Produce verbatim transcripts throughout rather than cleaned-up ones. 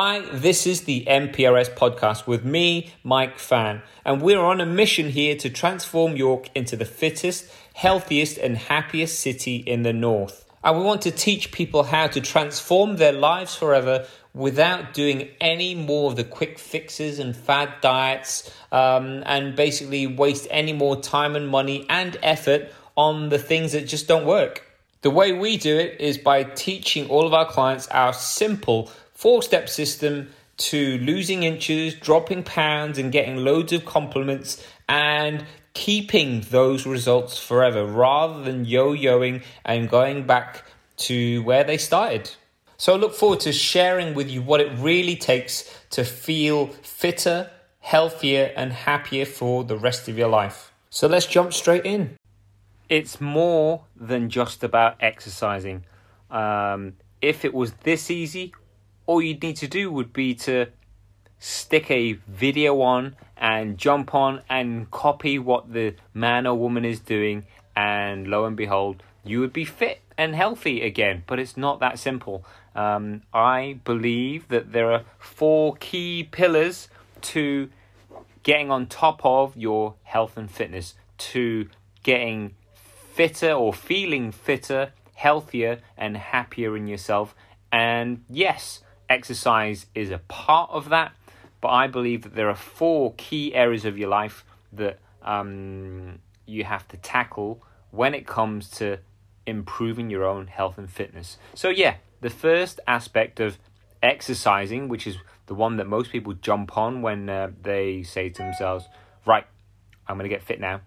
Hi, this is the M P R S podcast with me, Mike Fan, and we're on a mission here to transform York into the fittest, healthiest and happiest city in the North. And we want to teach people how to transform their lives forever without doing any more of the quick fixes and fad diets um, and basically waste any more time and money and effort on the things that just don't work. The way we do it is by teaching all of our clients our simple four-step system to losing inches, dropping pounds, and getting loads of compliments and keeping those results forever rather than yo-yoing and going back to where they started. So I look forward to sharing with you what it really takes to feel fitter, healthier, and happier for the rest of your life. So let's jump straight in. It's more than just about exercising. Um, if it was this easy, all you'd need to do would be to stick a video on and jump on and copy what the man or woman is doing, and lo and behold, you would be fit and healthy again. But it's not that simple. Um, I believe that there are four key pillars to getting on top of your health and fitness, to getting fitter or feeling fitter, healthier and happier in yourself. And yes, exercise is a part of that, but I believe that there are four key areas of your life that um, you have to tackle when it comes to improving your own health and fitness. So yeah, the first aspect of exercising, which is the one that most people jump on when uh, they say to themselves, right, I'm going to get fit now,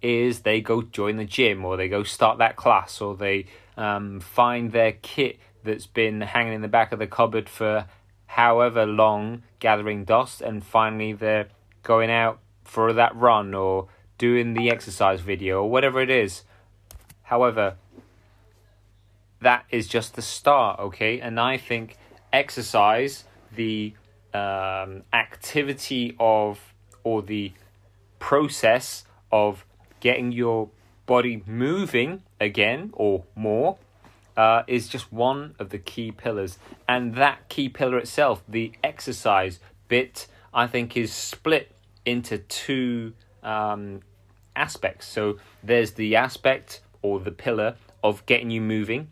is they go join the gym or they go start that class or they um, find their kit that's been hanging in the back of the cupboard for however long, gathering dust, and finally they're going out for that run or doing the exercise video or whatever it is. However, that is just the start, okay? And I think exercise, the um, activity of or the process of getting your body moving again or more, Uh, is just one of the key pillars. And that key pillar itself, the exercise bit, I think is split into two um, aspects. So there's the aspect or the pillar of getting you moving,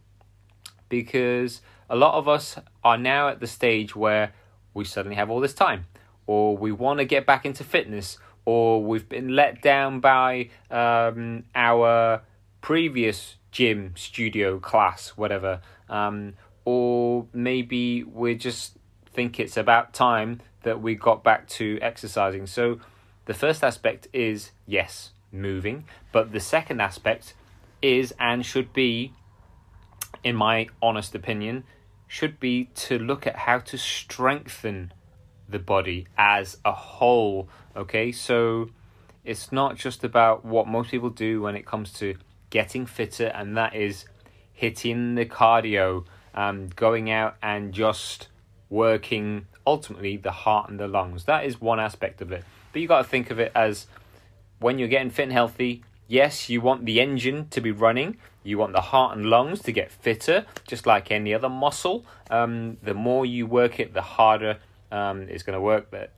because a lot of us are now at the stage where we suddenly have all this time, or we want to get back into fitness, or we've been let down by um, our previous gym, studio, class, whatever, um, or maybe we just think it's about time that we got back to exercising. So the first aspect is, yes, moving, but the second aspect is and should be, in my honest opinion, should be to look at how to strengthen the body as a whole, okay? So it's not just about what most people do when it comes to getting fitter, and that is hitting the cardio, um, going out and just working ultimately the heart and the lungs. That is one aspect of it. But you got to think of it as when you're getting fit and healthy, yes, you want the engine to be running. You want the heart and lungs to get fitter, just like any other muscle. Um, the more you work it, the harder um, it's going to work, the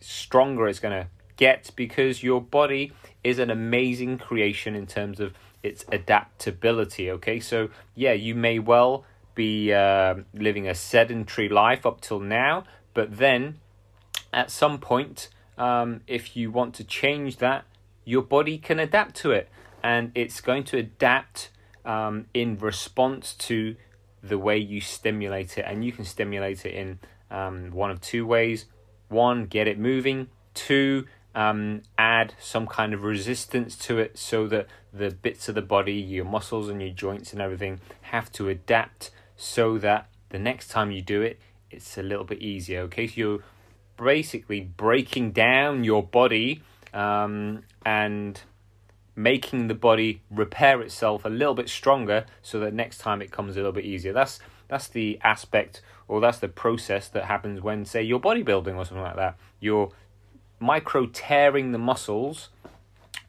stronger it's going to get, because your body is an amazing creation in terms of its adaptability, okay? So, yeah, you may well be uh, living a sedentary life up till now, but then at some point, um, if you want to change that, your body can adapt to it, and it's going to adapt um, in response to the way you stimulate it, and you can stimulate it in um, one of two ways. One, get it moving. Two, Um, add some kind of resistance to it so that the bits of the body, your muscles and your joints and everything, have to adapt so that the next time you do it, it's a little bit easier, okay? So you're basically breaking down your body um, and making the body repair itself a little bit stronger so that next time it comes a little bit easier. That's that's the aspect, or that's the process that happens when, say, you're bodybuilding or something like that. You're micro tearing the muscles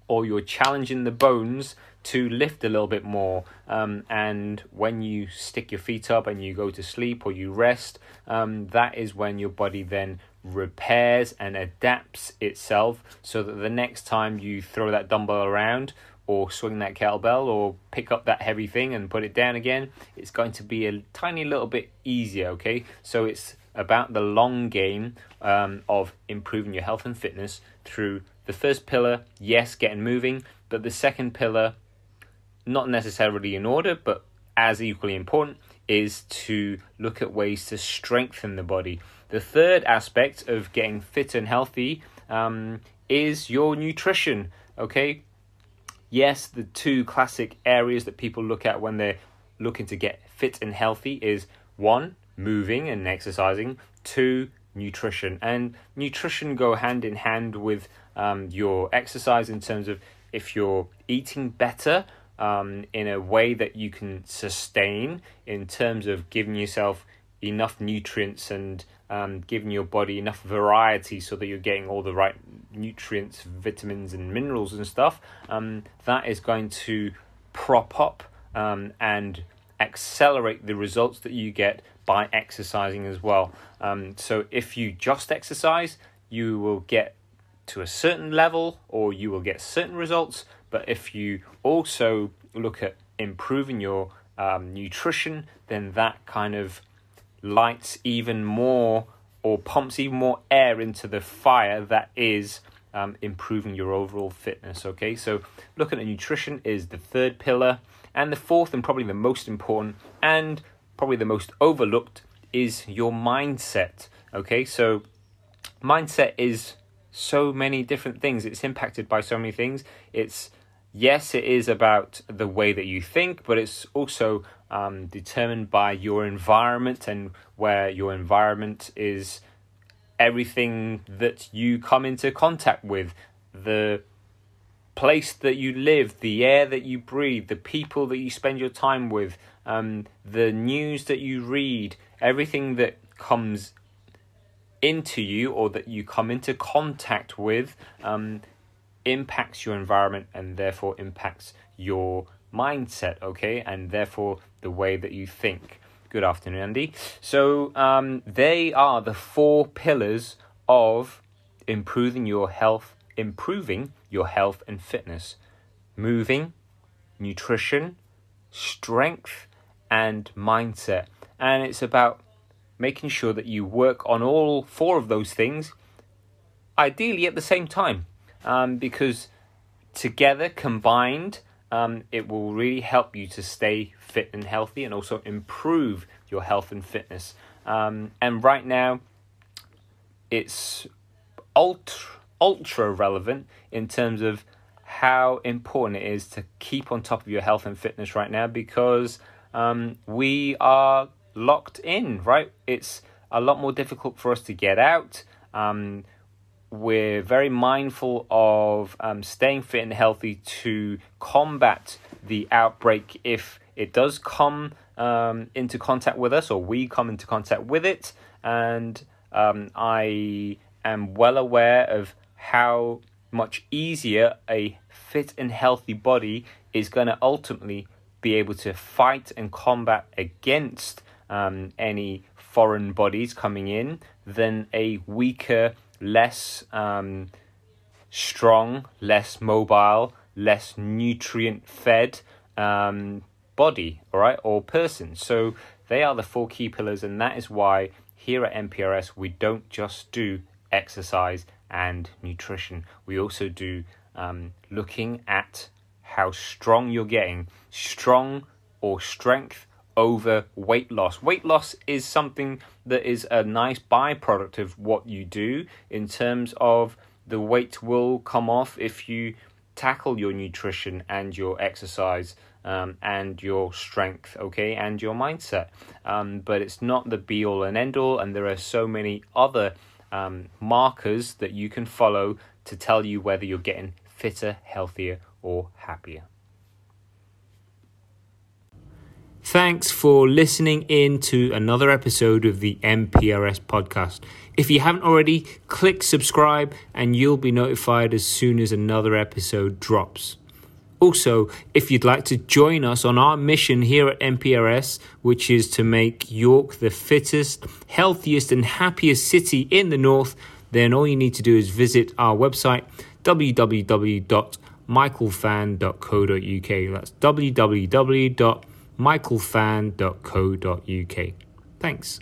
or you're challenging the bones to lift a little bit more. Um, and when you stick your feet up and you go to sleep or you rest, um, that is when your body then repairs and adapts itself so that the next time you throw that dumbbell around or swing that kettlebell or pick up that heavy thing and put it down again, it's going to be a tiny little bit easier, okay? So it's about the long game um, of improving your health and fitness through the first pillar, yes, getting moving, but the second pillar, not necessarily in order, but as equally important, is to look at ways to strengthen the body. The third aspect of getting fit and healthy um, is your nutrition, okay? Yes, the two classic areas that people look at when they're looking to get fit and healthy is one, moving and exercising, two, nutrition. And nutrition go hand in hand with um, your exercise in terms of if you're eating better um, in a way that you can sustain in terms of giving yourself enough nutrients and um, giving your body enough variety so that you're getting all the right nutrients, vitamins and minerals and stuff, um, that is going to prop up um, and accelerate the results that you get by exercising as well. Um, so if you just exercise, you will get to a certain level or you will get certain results. But if you also look at improving your um, nutrition, then that kind of lights even more or pumps even more air into the fire that is um, improving your overall fitness, okay? So looking at nutrition is the third pillar. And the fourth and probably the most important and probably the most overlooked is your mindset, okay? So mindset is so many different things. It's impacted by so many things. It's, yes, it is about the way that you think, but it's also um, determined by your environment and where your environment is everything that you come into contact with, the place that you live, the air that you breathe, the people that you spend your time with, um, the news that you read, everything that comes into you or that you come into contact with um, impacts your environment and therefore impacts your mindset, okay? And therefore the way that you think. Good afternoon, Andy. So um, they are the four pillars of improving your health improving your health and fitness: moving, nutrition, strength, and mindset. And it's about making sure that you work on all four of those things, ideally at the same time, um, because together, combined, um, it will really help you to stay fit and healthy and also improve your health and fitness. Um, and right now, it's ultra... ultra relevant in terms of how important it is to keep on top of your health and fitness right now, because um, we are locked in, right? It's a lot more difficult for us to get out. Um, we're very mindful of um, staying fit and healthy to combat the outbreak if it does come um, into contact with us or we come into contact with it. And um, I am well aware of how much easier a fit and healthy body is going to ultimately be able to fight and combat against um, any foreign bodies coming in than a weaker, less um, strong, less mobile, less nutrient-fed um, body, all right, or person. So they are the four key pillars, and that is why here at M P R S we don't just do exercise and nutrition. We also do um, looking at how strong you're getting, strong or strength over weight loss. Weight loss is something that is a nice byproduct of what you do in terms of the weight will come off if you tackle your nutrition and your exercise um, and your strength, okay, and your mindset. Um, but it's not the be all and end all, and there are so many other Um, markers that you can follow to tell you whether you're getting fitter, healthier, or happier. Thanks for listening in to another episode of the M P R S podcast. If you haven't already, click subscribe and you'll be notified as soon as another episode drops. Also, if you'd like to join us on our mission here at M P R S, which is to make York the fittest, healthiest and happiest city in the North, then all you need to do is visit our website, w w w dot michael fan dot co dot u k. That's w w w dot michael fan dot co dot u k. Thanks.